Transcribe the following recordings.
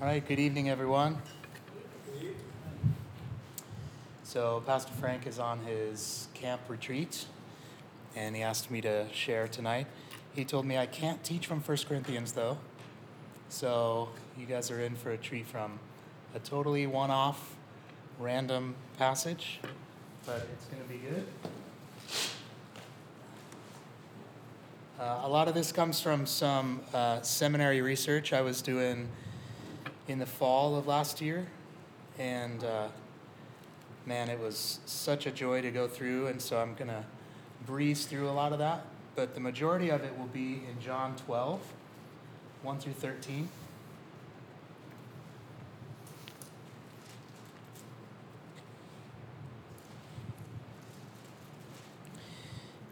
All right, good evening, everyone. So Pastor Frank is on his camp retreat, and he asked me to share tonight. He told me I can't teach from 1 Corinthians, though. So you guys are in for a treat from a totally one-off, random passage, but it's going to be good. A lot of this comes from some seminary research I was doing in the fall of last year, and man, it was such a joy to go through, and so I'm going to breeze through a lot of that, but the majority of it will be in John 12, 1 through 13.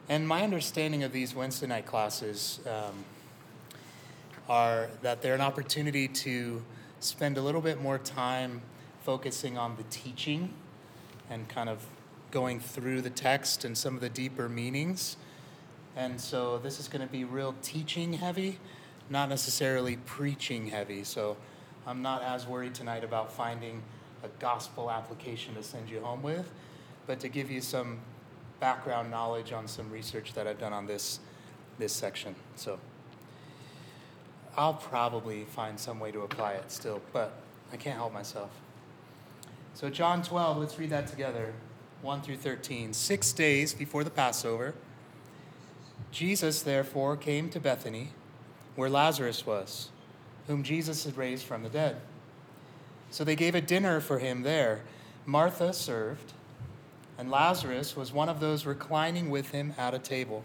And my understanding of these Wednesday night classes are that they're an opportunity to spend a little bit more time focusing on the teaching and kind of going through the text and some of the deeper meanings. And so this is going to be real teaching heavy, not necessarily preaching heavy. So I'm not as worried tonight about finding a gospel application to send you home with, but to give you some background knowledge on some research that I've done on this section. So I'll probably find some way to apply it still, but I can't help myself. So John 12, let's read that together, 1 through 13. 6 days before the Passover, Jesus therefore came to Bethany, where Lazarus was, whom Jesus had raised from the dead. So they gave a dinner for him there. Martha served, and Lazarus was one of those reclining with him at a table.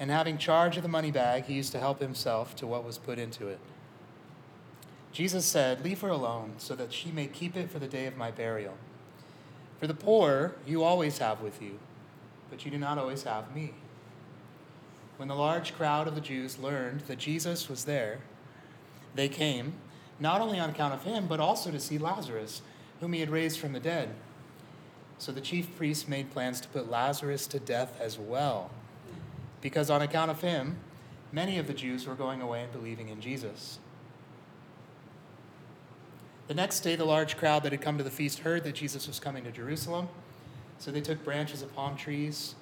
And having charge of the money bag, he used to help himself to what was put into it. Jesus said, "Leave her alone, so that she may keep it for the day of my burial. For the poor you always have with you, but you do not always have me." When the large crowd of the Jews learned that Jesus was there, they came, not only on account of him, but also to see Lazarus, whom he had raised from the dead. So the chief priests made plans to put Lazarus to death as well, because on account of him, many of the Jews were going away and believing in Jesus. The next day, the large crowd that had come to the feast heard that Jesus was coming to Jerusalem. So they took branches of palm trees,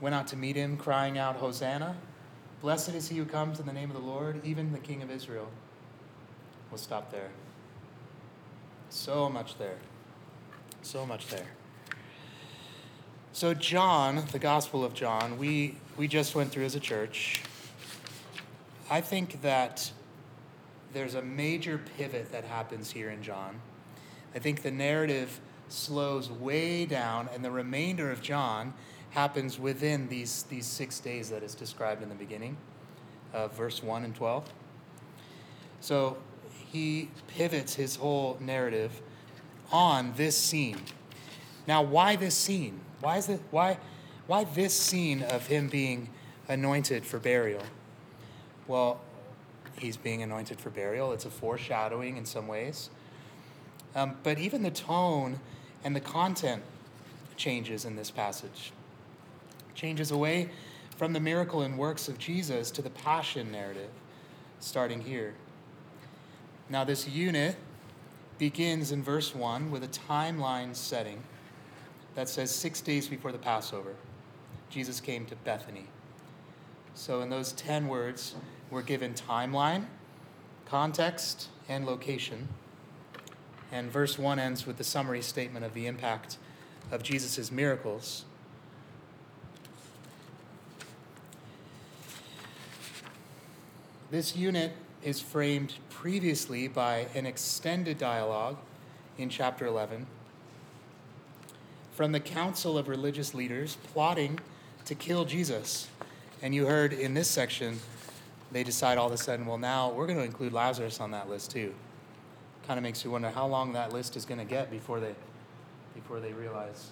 went out to meet him, crying out, "Hosanna! Blessed is he who comes in the name of the Lord, even the King of Israel." We'll stop there. So much there. So much there. So John, the Gospel of John, we just went through as a church. I think that there's a major pivot that happens here in John. I think the narrative slows way down, and the remainder of John happens within these 6 days that is described in the beginning of verse 1 and 12. So he pivots his whole narrative on this scene. Now, why this scene? Why this scene of him being anointed for burial? Well, he's being anointed for burial. It's a foreshadowing in some ways. But even the tone and the content changes in this passage. It changes away from the miracle and works of Jesus to the passion narrative, starting here. Now, this unit begins in verse 1 with a timeline setting that says 6 days before the Passover, Jesus came to Bethany. So in those 10 words, we're given timeline, context, and location. And verse 1 ends with the summary statement of the impact of Jesus' miracles. This unit is framed previously by an extended dialogue in chapter 11, from the council of religious leaders plotting to kill Jesus. And you heard in this section, they decide all of a sudden, well, now we're going to include Lazarus on that list too. kind of makes you wonder how long that list is going to get before they realize.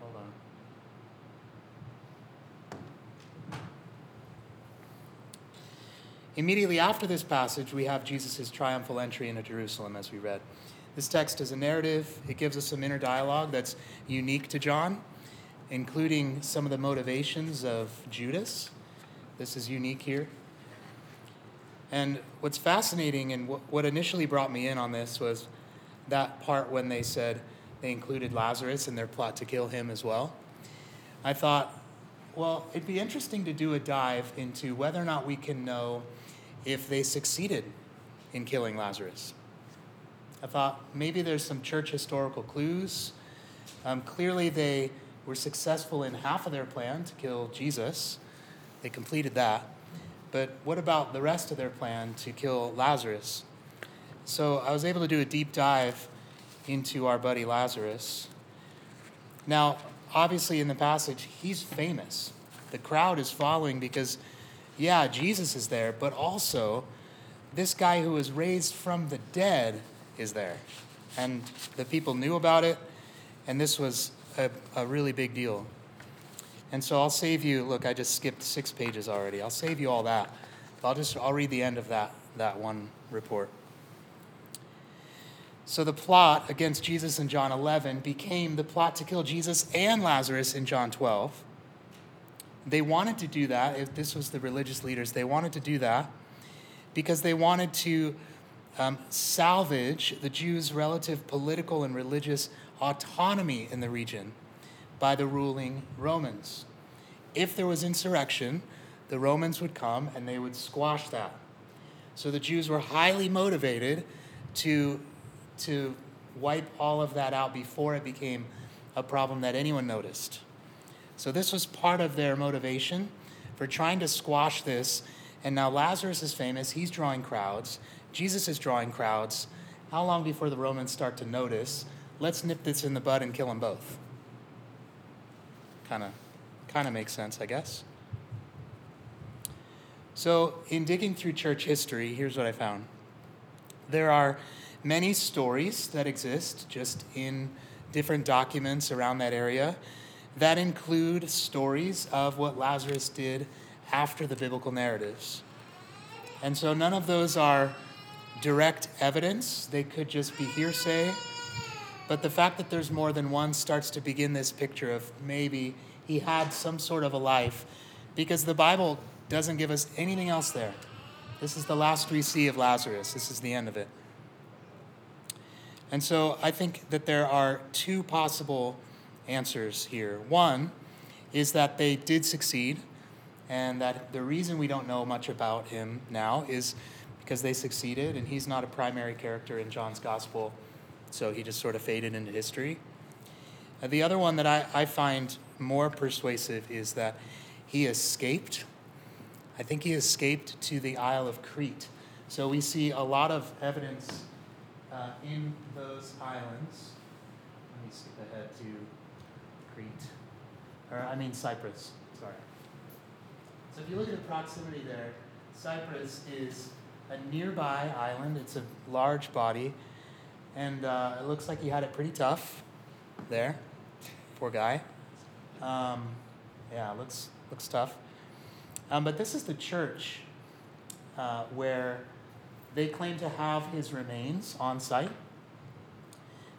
Hold on. Immediately after this passage, we have Jesus' triumphal entry into Jerusalem, as we read. This text is a narrative. It gives us some inner dialogue that's unique to John, including some of the motivations of Judas. This is unique here. And what's fascinating and what initially brought me in on this was that part when they said they included Lazarus in their plot to kill him as well. I thought, well, it'd be interesting to do a dive into whether or not we can know if they succeeded in killing Lazarus. I thought maybe there's some church historical clues. Clearly they were successful in half of their plan to kill Jesus. They completed that. But what about the rest of their plan to kill Lazarus? So I was able to do a deep dive into our buddy Lazarus. Now, obviously in the passage, he's famous. The crowd is following because, yeah, Jesus is there, but also this guy who was raised from the dead is there. And the people knew about it, and this was a really big deal. And so I'll save you, look, I just skipped 6 pages already. I'll save you all that. I'll read the end of that one report. So the plot against Jesus in John 11 became the plot to kill Jesus and Lazarus in John 12. They wanted to do that, if this was the religious leaders, they wanted to do that because they wanted to salvage the Jews' relative political and religious autonomy in the region by the ruling Romans. If there was insurrection, the Romans would come and they would squash that. So the Jews were highly motivated to wipe all of that out before it became a problem that anyone noticed. So this was part of their motivation for trying to squash this. And now Lazarus is famous. He's drawing crowds. Jesus is drawing crowds. How long before the Romans start to notice? Let's nip this in the bud and kill them both. Kind of makes sense, I guess. So in digging through church history, here's what I found. There are many stories that exist just in different documents around that area that include stories of what Lazarus did after the biblical narratives. And so none of those are direct evidence. They could just be hearsay. But the fact that there's more than one starts to begin this picture of maybe he had some sort of a life, because the Bible doesn't give us anything else there. This is the last we see of Lazarus. This is the end of it. And so I think that there are 2 possible answers here. One is that they did succeed, and that the reason we don't know much about him now is because they succeeded, and he's not a primary character in John's gospel. So he just sort of faded into history. The other one that I find more persuasive is that he escaped. I think he escaped to the Isle of Crete. So we see a lot of evidence in those islands. Let me skip ahead to Crete. Cyprus, sorry. So if you look at the proximity there, Cyprus is a nearby island. It's a large body. And it looks like he had it pretty tough there. Poor guy. Yeah, looks tough. But this is the church where they claim to have his remains on site.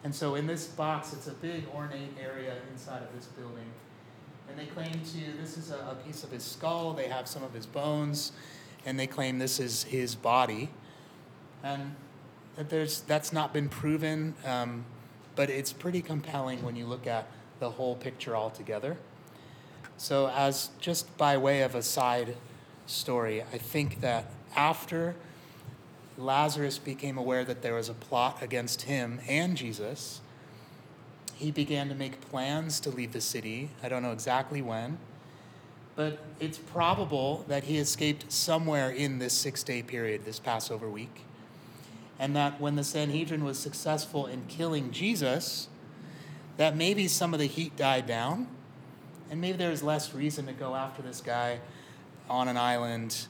And so in this box, it's a big ornate area inside of this building. And they claim this is a piece of his skull. They have some of his bones. And they claim this is his body. And that's not been proven, but it's pretty compelling when you look at the whole picture altogether. So as just by way of a side story, I think that after Lazarus became aware that there was a plot against him and Jesus, he began to make plans to leave the city. I don't know exactly when, but it's probable that he escaped somewhere in this 6-day period, this Passover week. And that when the Sanhedrin was successful in killing Jesus, that maybe some of the heat died down, and maybe there was less reason to go after this guy on an island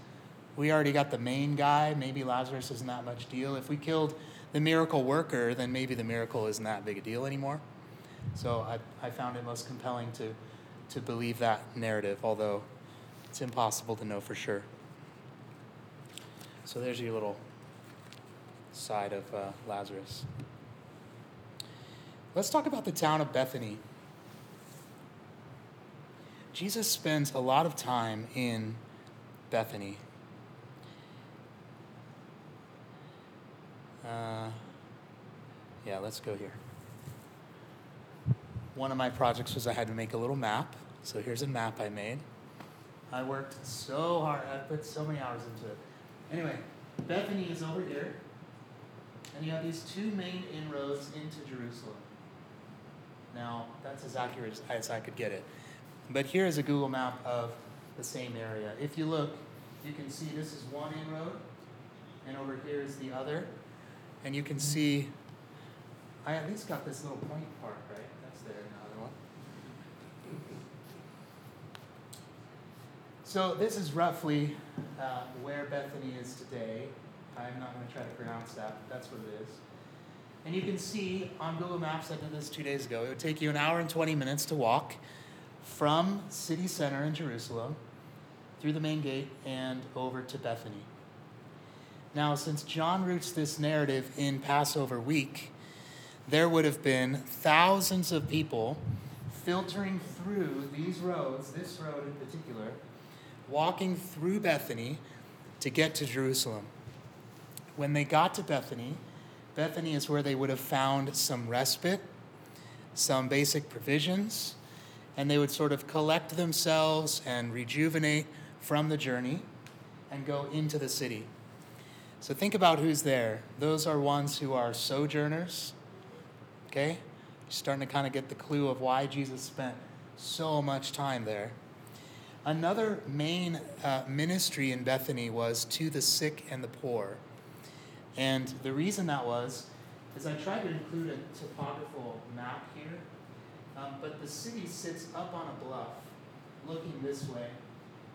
We already got the main guy. Maybe Lazarus isn't that much deal. If we killed the miracle worker, then maybe the miracle isn't that big a deal anymore. So I found it most compelling to believe that narrative, although it's impossible to know for sure. So there's your little side of Lazarus. Let's talk about the town of Bethany. Jesus spends a lot of time in Bethany. Let's go here. One of my projects was I had to make a little map. So here's a map I made. I worked so hard. I put so many hours into it. Anyway, Bethany is over here. And you have these two main inroads into Jerusalem. Now, that's as accurate as I could get it. But here is a Google map of the same area. If you look, you can see this is one inroad, and over here is the other. And you can see, I at least got this little point part, right? That's there, another one. So this is roughly where Bethany is today. I'm not going to try to pronounce that, but that's what it is. And you can see on Google Maps, I did this 2 days ago, it would take you an hour and 20 minutes to walk from city center in Jerusalem through the main gate and over to Bethany. Now, since John roots this narrative in Passover week, there would have been thousands of people filtering through these roads, this road in particular, walking through Bethany to get to Jerusalem. When they got to Bethany, Bethany is where they would have found some respite, some basic provisions, and they would sort of collect themselves and rejuvenate from the journey and go into the city. So think about who's there. Those are ones who are sojourners, okay? You're starting to kind of get the clue of why Jesus spent so much time there. Another main ministry in Bethany was to the sick and the poor. And the reason that was is I tried to include a topographical map here, but the city sits up on a bluff looking this way,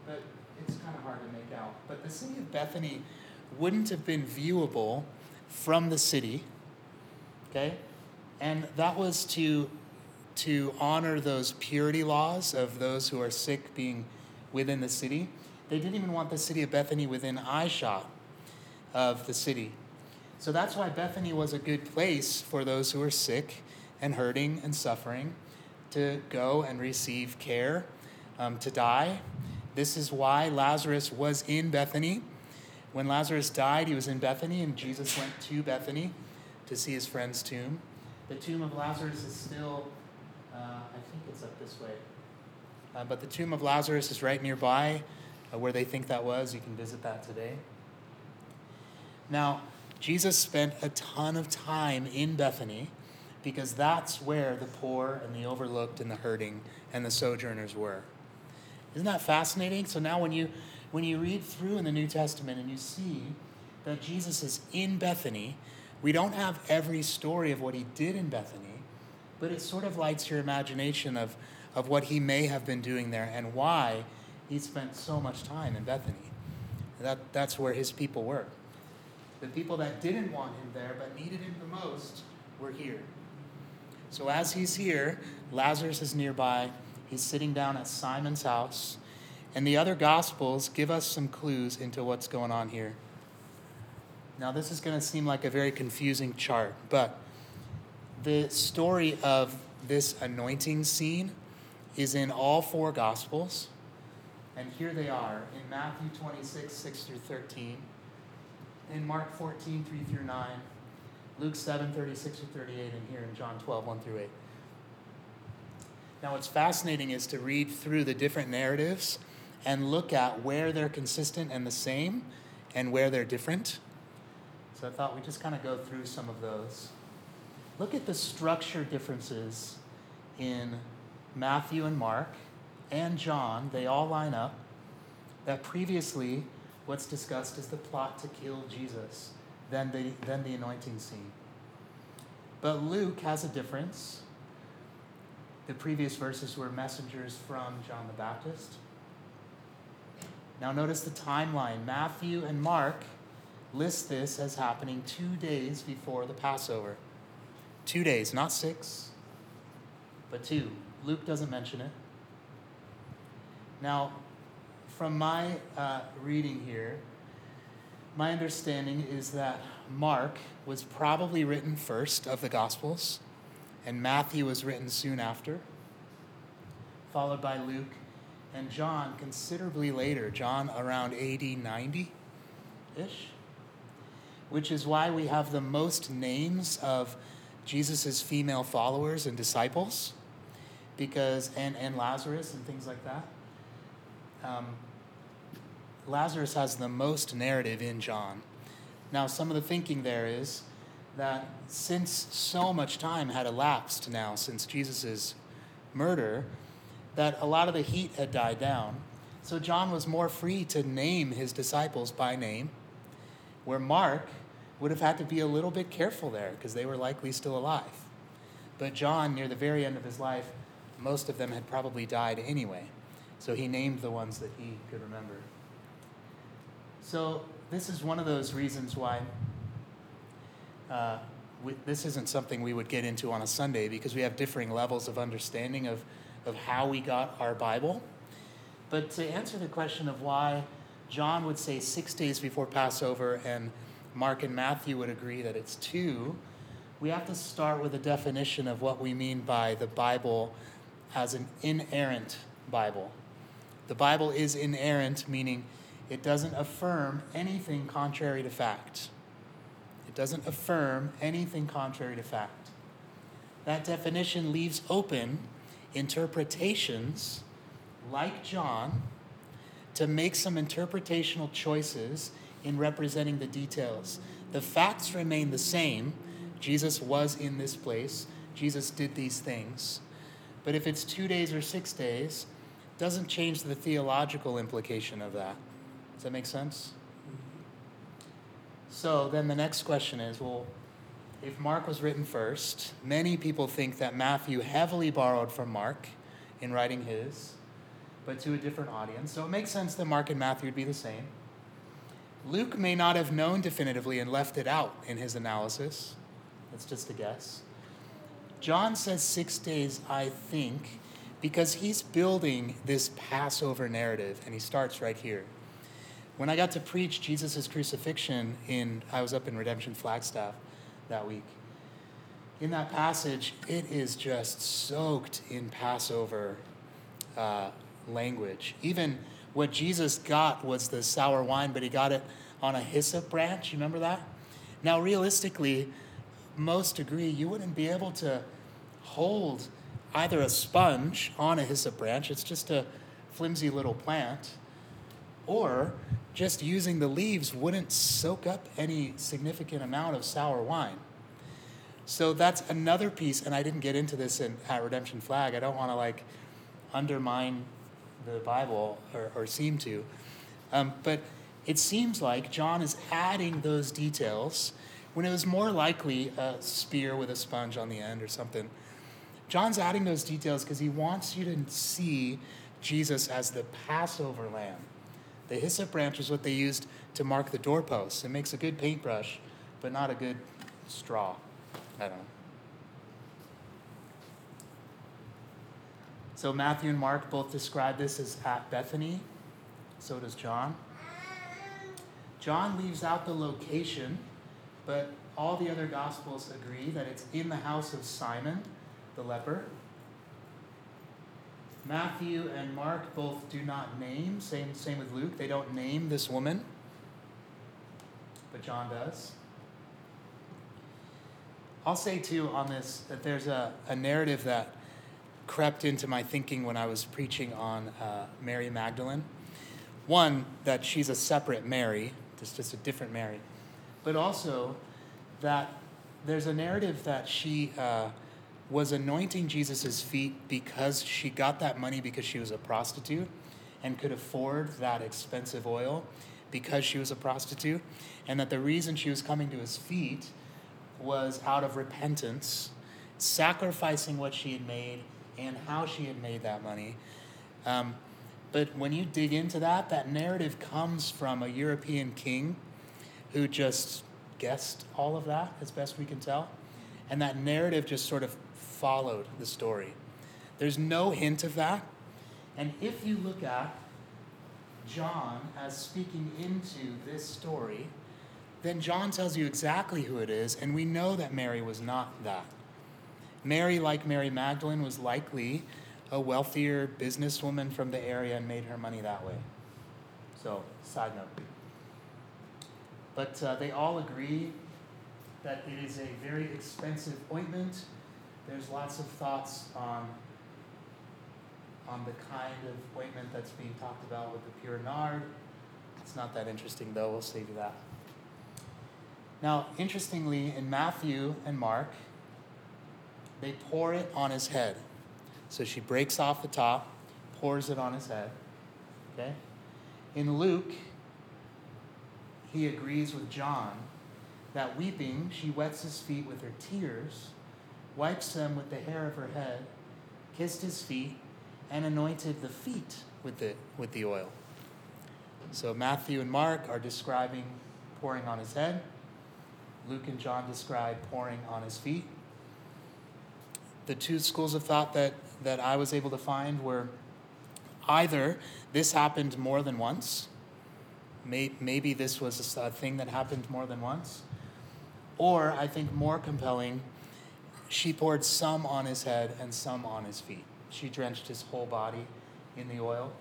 but it's kind of hard to make out. But the city of Bethany wouldn't have been viewable from the city, okay? And that was to honor those purity laws of those who are sick being within the city. They didn't even want the city of Bethany within eyeshot of the city. So that's why Bethany was a good place for those who were sick and hurting and suffering to go and receive care, to die. This is why Lazarus was in Bethany. When Lazarus died, he was in Bethany, and Jesus went to Bethany to see his friend's tomb. The tomb of Lazarus is still, I think it's up this way. But the tomb of Lazarus is right nearby where they think that was. You can visit that today. Now, Jesus spent a ton of time in Bethany because that's where the poor and the overlooked and the hurting and the sojourners were. Isn't that fascinating? So now when you read through in the New Testament and you see that Jesus is in Bethany, we don't have every story of what he did in Bethany, but it sort of lights your imagination of what he may have been doing there and why he spent so much time in Bethany. That's where his people were. The people that didn't want him there but needed him the most were here. So as he's here, Lazarus is nearby. He's sitting down at Simon's house. And the other Gospels give us some clues into what's going on here. Now, this is going to seem like a very confusing chart, but the story of this anointing scene is in all four Gospels. And here they are in Matthew 26, 6 through 13. In Mark 14, 3 through 9, Luke 7, 36 through 38, and here in John 12, 1 through 8. Now, what's fascinating is to read through the different narratives and look at where they're consistent and the same and where they're different. So I thought we'd just kind of go through some of those. Look at the structure differences in Matthew and Mark and John. They all line up that previously what's discussed is the plot to kill Jesus, then the anointing scene. But Luke has a difference. The previous verses were messengers from John the Baptist. Now notice the timeline. Matthew and Mark list this as happening 2 days before the Passover. 2 days, not 6, but 2. Luke doesn't mention it. Now, from my reading here, my understanding is that Mark was probably written first of the Gospels, and Matthew was written soon after, followed by Luke, and John considerably later, John around AD 90-ish, which is why we have the most names of Jesus' female followers and disciples, because and Lazarus and things like that. Lazarus has the most narrative in John. Now, some of the thinking there is that since so much time had elapsed now since Jesus' murder, that a lot of the heat had died down. So John was more free to name his disciples by name, where Mark would have had to be a little bit careful there because they were likely still alive. But John, near the very end of his life, most of them had probably died anyway. So he named the ones that he could remember. So this is one of those reasons why this isn't something we would get into on a Sunday, because we have differing levels of understanding of how we got our Bible. But to answer the question of why John would say 6 days before Passover and Mark and Matthew would agree that it's 2, we have to start with a definition of what we mean by the Bible as an inerrant Bible. The Bible is inerrant, meaning it doesn't affirm anything contrary to fact. It doesn't affirm anything contrary to fact. That definition leaves open interpretations like John to make some interpretational choices in representing the details. The facts remain the same. Jesus was in this place. Jesus did these things. But if it's 2 days or 6 days, it doesn't change the theological implication of that. Does that make sense? So then the next question is, well, if Mark was written first, many people think that Matthew heavily borrowed from Mark in writing his, but to a different audience. So it makes sense that Mark and Matthew would be the same. Luke may not have known definitively and left it out in his analysis. That's just a guess. John says 6 days, I think, because he's building this Passover narrative, and he starts right here. When I got to preach Jesus' crucifixion, I was up in Redemption Flagstaff that week. In that passage, it is just soaked in Passover language. Even what Jesus got was the sour wine, but he got it on a hyssop branch. You remember that? Now, realistically, most agree you wouldn't be able to hold either a sponge on a hyssop branch. It's just a flimsy little plant. Or just using the leaves wouldn't soak up any significant amount of sour wine. So that's another piece, and I didn't get into this at Redemption Flag. I don't want to undermine the Bible or seem to. But it seems like John is adding those details when it was more likely a spear with a sponge on the end or something. John's adding those details because he wants you to see Jesus as the Passover lamb. The hyssop branch is what they used to mark the doorposts. It makes a good paintbrush, but not a good straw. I don't know. So Matthew and Mark both describe this as at Bethany. So does John. John leaves out the location, but all the other Gospels agree that it's in the house of Simon the leper. Matthew and Mark both do not name, same with Luke, they don't name this woman, but John does. I'll say too on this that there's a narrative that crept into my thinking when I was preaching on Mary Magdalene. One, that she's a separate Mary, just a different Mary, but also that there's a narrative that she was anointing Jesus' feet because she got that money because she was a prostitute and could afford that expensive oil because she was a prostitute, and that the reason she was coming to his feet was out of repentance, sacrificing what she had made and how she had made that money. But when you dig into that, that narrative comes from a European king who just guessed all of that, as best we can tell. And that narrative just sort of followed the story. There's no hint of that. And if you look at John as speaking into this story, then John tells you exactly who it is, and we know that Mary was not that. Mary, like Mary Magdalene, was likely a wealthier businesswoman from the area and made her money that way. So, side note. But they all agree that it is a very expensive ointment. There's lots of thoughts on the kind of ointment that's being talked about with the pure nard. It's not that interesting, though. We'll save you that. Now, interestingly, in Matthew and Mark, they pour it on his head. So she breaks off the top, pours it on his head. Okay? In Luke, he agrees with John that weeping, she wets his feet with her tears, wipes them with the hair of her head, kissed his feet, and anointed the feet with the oil. So Matthew and Mark are describing pouring on his head. Luke and John describe pouring on his feet. The two schools of thought that I was able to find were either this happened more than once, maybe this was a thing that happened more than once, or, I think more compelling, she poured some on his head and some on his feet. She drenched his whole body in the oil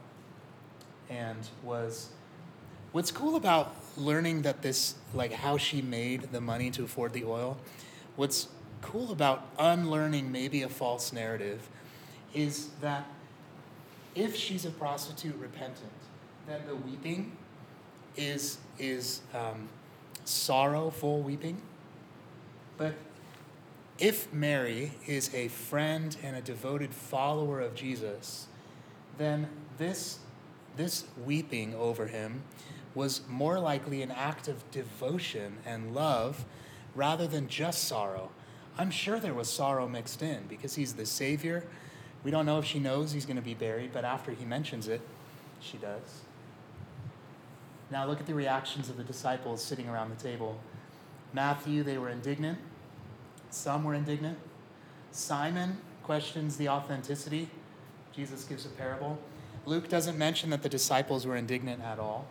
and was... What's cool about learning that this, like how she made the money to afford the oil, what's cool about unlearning maybe a false narrative is that if she's a prostitute repentant, then the weeping is sorrowful weeping. But if Mary is a friend and a devoted follower of Jesus, then this weeping over him was more likely an act of devotion and love rather than just sorrow. I'm sure there was sorrow mixed in because he's the Savior. We don't know if she knows he's going to be buried, but after he mentions it, she does. Now look at the reactions of the disciples sitting around the table. Matthew, they were indignant. Some were indignant. Simon questions the authenticity. Jesus gives a parable. Luke doesn't mention that the disciples were indignant at all.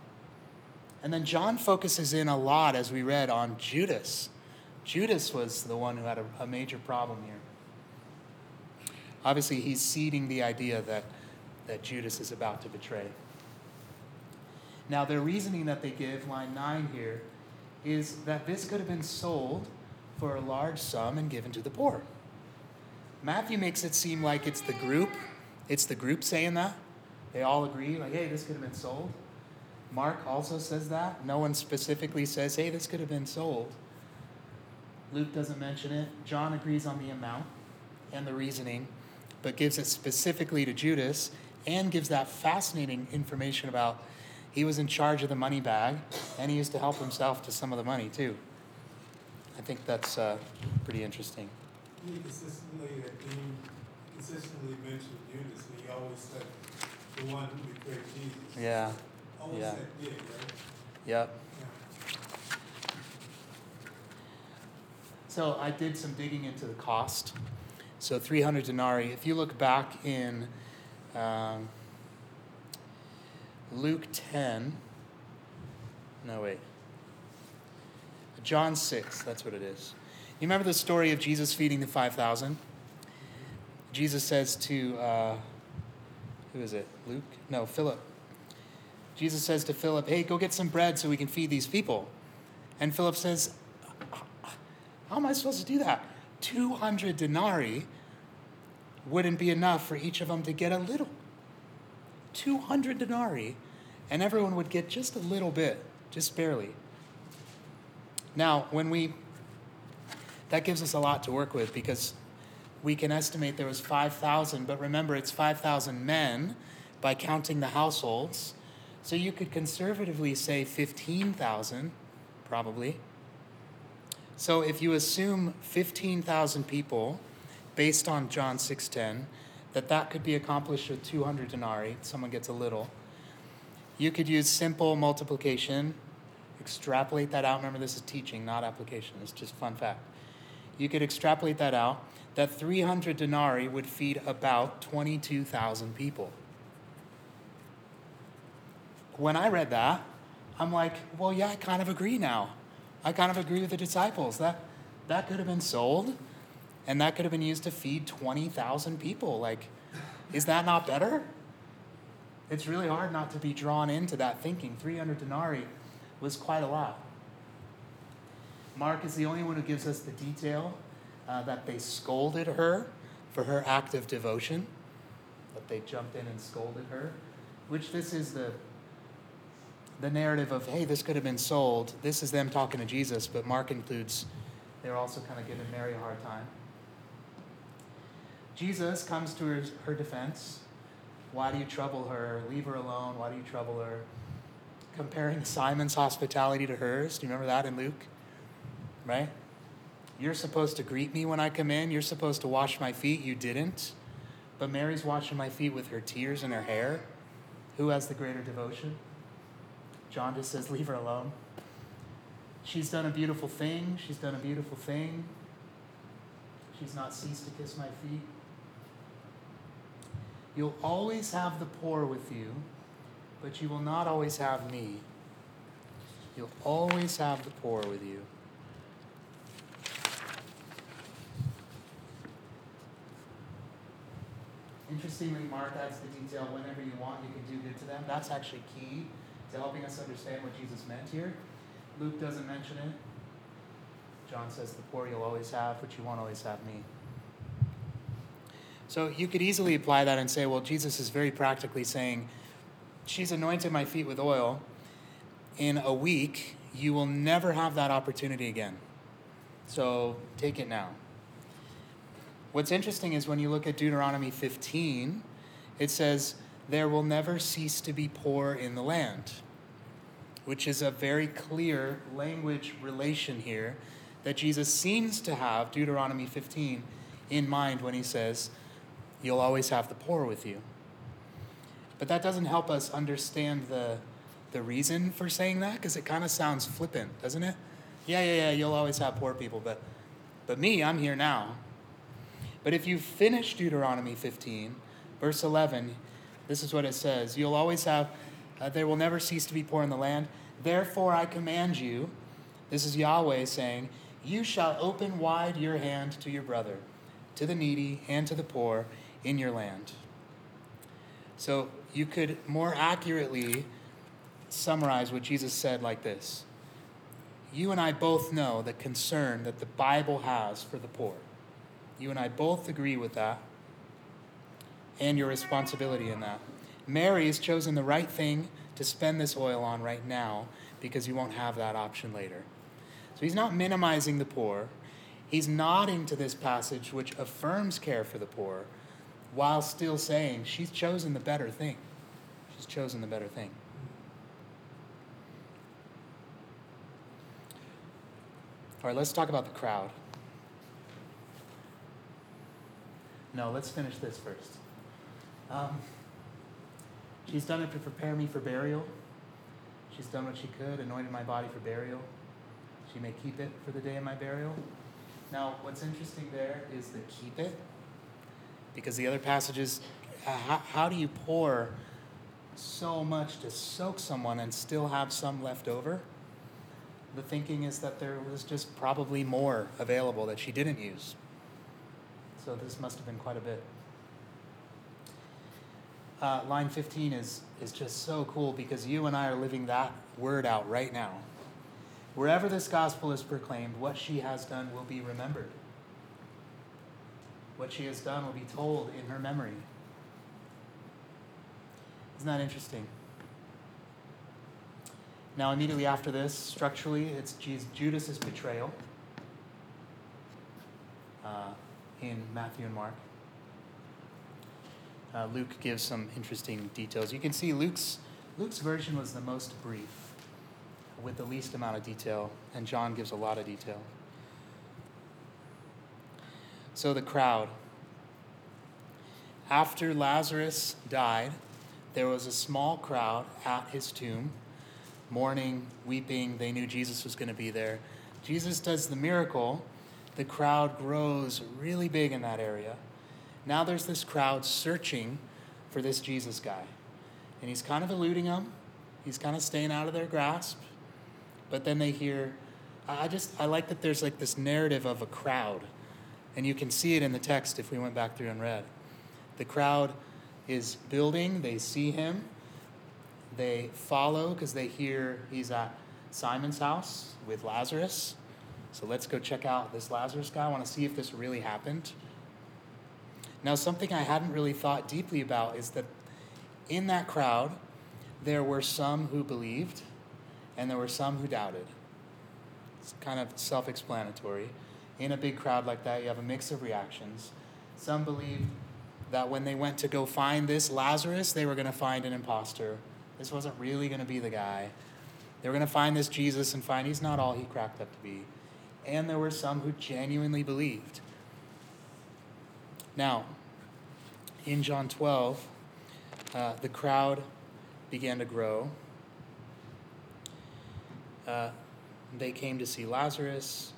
And then John focuses in a lot, as we read, on Judas. Judas was the one who had a major problem here. Obviously, he's seeding the idea that Judas is about to betray. Now, their reasoning that they give, line 9 here, is that this could have been sold for a large sum and given to the poor. Matthew makes it seem like it's the group saying that. They all agree, like, hey, this could have been sold. Mark also says that. No one specifically says, hey, this could have been sold. Luke doesn't mention it. John agrees on the amount and the reasoning, but gives it specifically to Judas and gives that fascinating information about he was in charge of the money bag and he used to help himself to some of the money too. I think that's pretty interesting. He consistently mentioned Judas, and he always said, the one who betrayed Jesus. Yeah. Always said, yeah, right? Yep. Yeah. So I did some digging into the cost. So 300 denarii. If you look back in Luke 10, no, wait. John 6, that's what it is. You remember the story of Jesus feeding the 5,000? Jesus says to, who is it, Luke? No, Philip. Jesus says to Philip, hey, go get some bread so we can feed these people. And Philip says, how am I supposed to do that? 200 denarii wouldn't be enough for each of them to get a little. 200 denarii, and everyone would get just a little bit, just barely. Now, that gives us a lot to work with because we can estimate there was 5,000, but remember it's 5,000 men by counting the households. So you could conservatively say 15,000, probably. So if you assume 15,000 people based on John 6:10, that could be accomplished with 200 denarii. Someone gets a little. You could use simple multiplication, extrapolate that out. Remember, this is teaching, not application. It's just fun fact. You could extrapolate that out, that 300 denarii would feed about 22,000 people. When I read that, I'm like, well, yeah, I kind of agree now. I kind of agree with the disciples. That could have been sold, and that could have been used to feed 20,000 people. Like, is that not better? It's really hard not to be drawn into that thinking. 300 denarii was quite a lot. Mark is the only one who gives us the detail that they scolded her for her act of devotion, that they jumped in and scolded her, which this is the narrative of, hey, this could have been sold. This is them talking to Jesus, but Mark includes they're also kind of giving Mary a hard time. Jesus comes to her defense. Why do you trouble her? Leave her alone. Why do you trouble her? Comparing Simon's hospitality to hers. Do you remember that in Luke? Right? You're supposed to greet me when I come in. You're supposed to wash my feet. You didn't. But Mary's washing my feet with her tears and her hair. Who has the greater devotion? John just says, leave her alone. She's done a beautiful thing. She's done a beautiful thing. She's not ceased to kiss my feet. You'll always have the poor with you, but you will not always have me. You'll always have the poor with you. Interestingly, Mark adds the detail, whenever you want, you can do good to them. That's actually key to helping us understand what Jesus meant here. Luke doesn't mention it. John says, the poor you'll always have, but you won't always have me. So you could easily apply that and say, well, Jesus is very practically saying, she's anointed my feet with oil. In a week, you will never have that opportunity again. So take it now. What's interesting is when you look at Deuteronomy 15, it says, there will never cease to be poor in the land, which is a very clear language relation here that Jesus seems to have, Deuteronomy 15, in mind when he says, you'll always have the poor with you. But that doesn't help us understand the reason for saying that, because it kind of sounds flippant, doesn't it? Yeah, you'll always have poor people, but me, I'm here now. But if you finish Deuteronomy 15, verse 11, this is what it says. You'll always have, there will never cease to be poor in the land. Therefore I command you, this is Yahweh saying, you shall open wide your hand to your brother, to the needy and to the poor in your land. So you could more accurately summarize what Jesus said like this. You and I both know the concern that the Bible has for the poor. You and I both agree with that and your responsibility in that. Mary has chosen the right thing to spend this oil on right now because you won't have that option later. So he's not minimizing the poor. He's nodding to this passage which affirms care for the poor while still saying she's chosen the better thing. She's chosen the better thing. All right, let's talk about the crowd. No, let's finish this first. She's done it to prepare me for burial. She's done what she could, anointed my body for burial. She may keep it for the day of my burial. Now, what's interesting there is the keep it, because the other passages, how do you pour so much to soak someone and still have some left over? The thinking is that there was just probably more available that she didn't use. So this must have been quite a bit. Line 15 is just so cool because you and I are living that word out right now. Wherever this gospel is proclaimed, what she has done will be remembered. What she has done will be told in her memory. Isn't that interesting? Now, immediately after this, structurally, it's Judas' betrayal. In Matthew and Mark. Luke gives some interesting details. You can see Luke's version was the most brief with the least amount of detail, and John gives a lot of detail. So the crowd. After Lazarus died, there was a small crowd at his tomb, mourning, weeping. They knew Jesus was going to be there. Jesus does the miracle. The crowd grows really big in that area. Now there's this crowd searching for this Jesus guy. And he's kind of eluding them. He's kind of staying out of their grasp. But then they hear, I like that there's like this narrative of a crowd. And you can see it in the text if we went back through and read. The crowd is building. They see him. They follow because they hear he's at Simon's house with Lazarus. So let's go check out this Lazarus guy. I want to see if this really happened. Now, something I hadn't really thought deeply about is that in that crowd, there were some who believed and there were some who doubted. It's kind of self-explanatory. In a big crowd like that, you have a mix of reactions. Some believed that when they went to go find this Lazarus, they were going to find an imposter. This wasn't really going to be the guy. They were going to find this Jesus and find he's not all he cracked up to be. And there were some who genuinely believed. Now, in John 12, the crowd began to grow. They came to see Lazarus.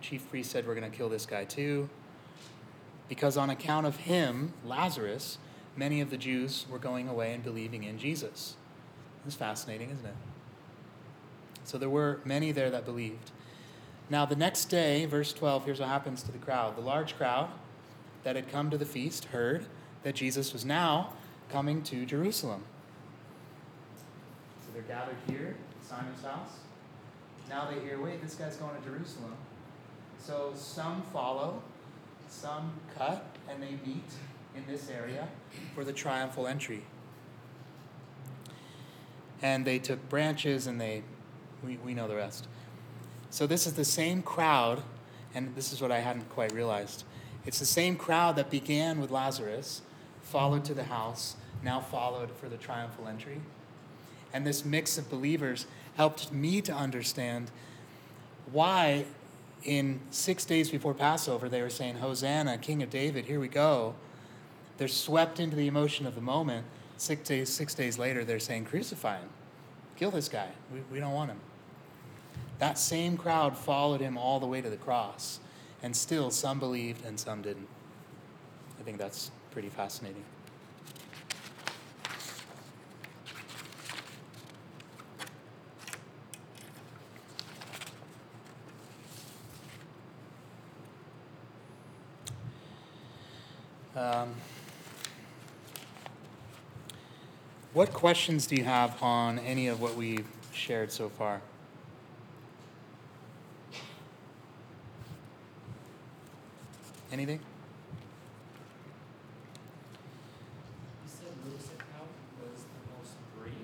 The chief priest said, we're going to kill this guy too. Because on account of him, Lazarus, many of the Jews were going away and believing in Jesus. It's fascinating, isn't it? So there were many there that believed. Now, the next day, verse 12, here's what happens to the crowd. The large crowd that had come to the feast heard that Jesus was now coming to Jerusalem. So they're gathered here at Simon's house. Now they hear, wait, this guy's going to Jerusalem. So some follow, some cut, and they meet in this area for the triumphal entry. And they took branches and we know the rest. So this is the same crowd, and this is what I hadn't quite realized. It's the same crowd that began with Lazarus, followed to the house, now followed for the triumphal entry. And this mix of believers helped me to understand why in 6 days before Passover they were saying, Hosanna, King of David, here we go. They're swept into the emotion of the moment. 6 days later they're saying, crucify him, kill this guy, we don't want him. That same crowd followed him all the way to the cross. And still, some believed and some didn't. I think that's pretty fascinating. What questions do you have on any of what we've shared so far? Anything? You said Luke's account was the most brief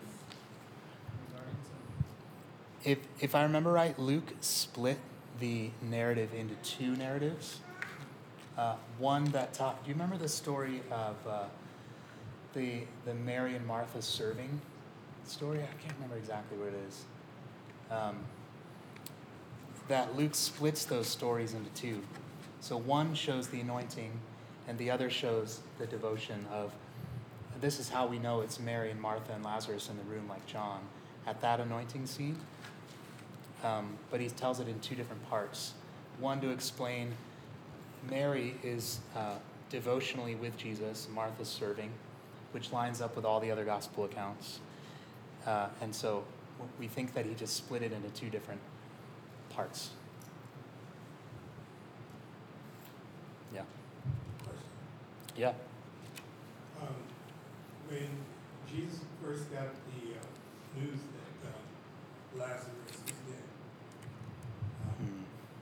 regarding to... If I remember right, Luke split the narrative into two narratives. One that taught... Do you remember the story of the Mary and Martha serving story? I can't remember exactly where it is. That Luke splits those stories into two. So one shows the anointing, and the other shows the devotion of, this is how we know it's Mary and Martha and Lazarus in the room like John, at that anointing scene. But he tells it in two different parts. One to explain Mary is devotionally with Jesus, Martha's serving, which lines up with all the other gospel accounts. And so we think that he just split it into two different parts. Yeah. Yeah. When Jesus first got the news that Lazarus was dead,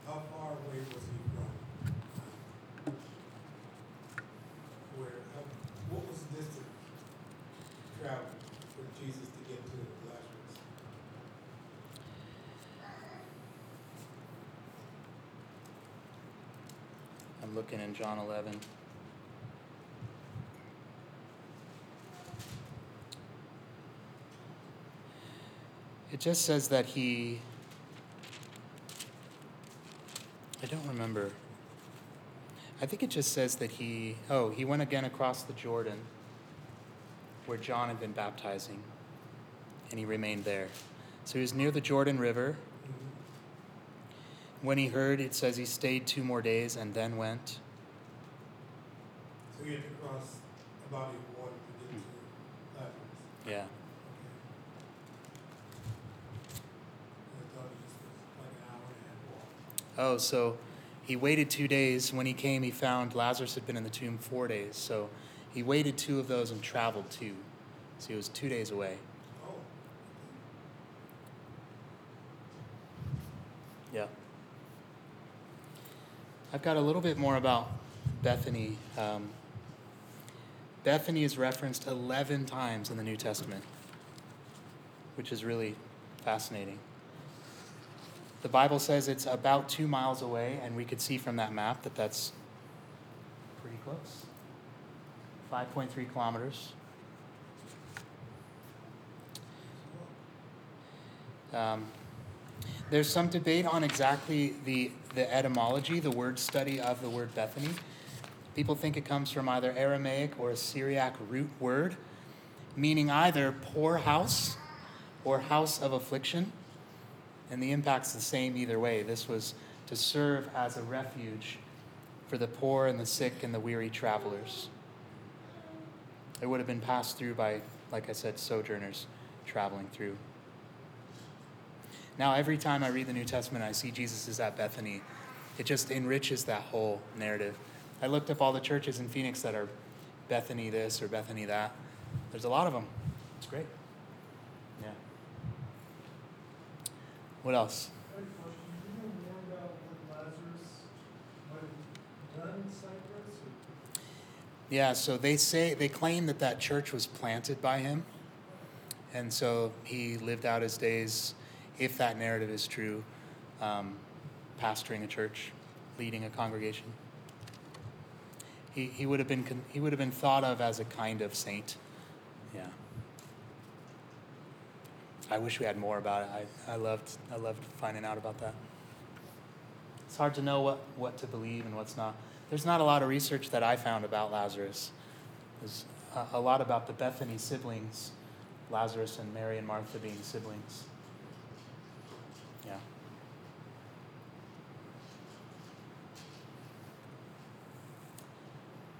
how far away was he from? What was the distance traveled for Jesus to get to Lazarus? I'm looking in John 11. It just says that he... I don't remember. I think it just says that he went again across the Jordan where John had been baptizing, and he remained there. So he was near the Jordan River. When he heard, it says he stayed 2 more days and then went. So he had to cross a body of water to get to Lazarus. Yeah. Oh, so he waited 2 days. When he came, he found Lazarus had been in the tomb 4 days. So he waited 2 of those and traveled 2. So he was 2 days away. Oh. Yeah. I've got a little bit more about Bethany. Bethany is referenced 11 times in the New Testament, which is really fascinating. The Bible says it's about 2 miles away, and we could see from that map that that's pretty close. 5.3 kilometers. There's some debate on exactly the etymology, the word study of the word Bethany. People think it comes from either Aramaic or a Syriac root word, meaning either poor house or house of affliction. And the impact's the same either way. This was to serve as a refuge for the poor and the sick and the weary travelers. It would have been passed through by, like I said, sojourners traveling through. Now, every time I read the New Testament, I see Jesus is at Bethany. It just enriches that whole narrative. I looked up all the churches in Phoenix that are Bethany this or Bethany that. There's a lot of them. It's great. Yeah. What else? Do you know more about what Lazarus might have done in Cyprus? Yeah, so they claim that church was planted by him, and so he lived out his days, if that narrative is true, pastoring a church, leading a congregation. He would have been thought of as a kind of saint. Yeah. I wish we had more about it. I loved finding out about that. It's hard to know what to believe and what's not. There's not a lot of research that I found about Lazarus. There's a lot about the Bethany siblings, Lazarus and Mary and Martha being siblings. Yeah.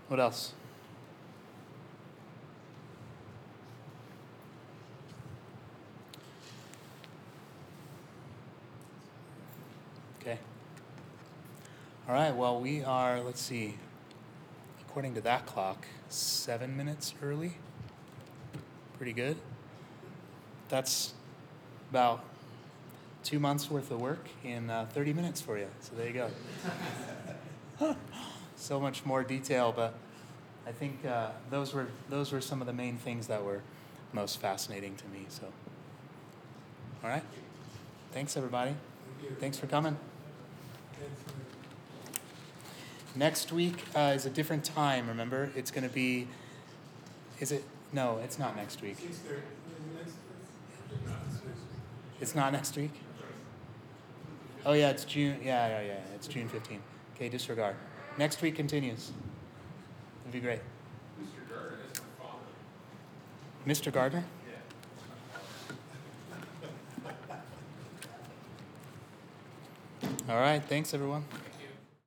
What else? All right, well, we are, let's see, according to that clock, 7 minutes early. Pretty good. That's about 2 months worth of work in 30 minutes for you. So there you go. So much more detail, but I think those were some of the main things that were most fascinating to me. So, all right. Thanks, everybody. Thanks for coming. Next week is a different time, remember? It's going to be, is it? No, it's not next week. It's not next week? Oh, yeah, it's June. Yeah. It's June 15. Okay, disregard. Next week continues. It'll be great. Mr. Gardner is my father. Mr. Gardner? Yeah. All right, thanks, everyone.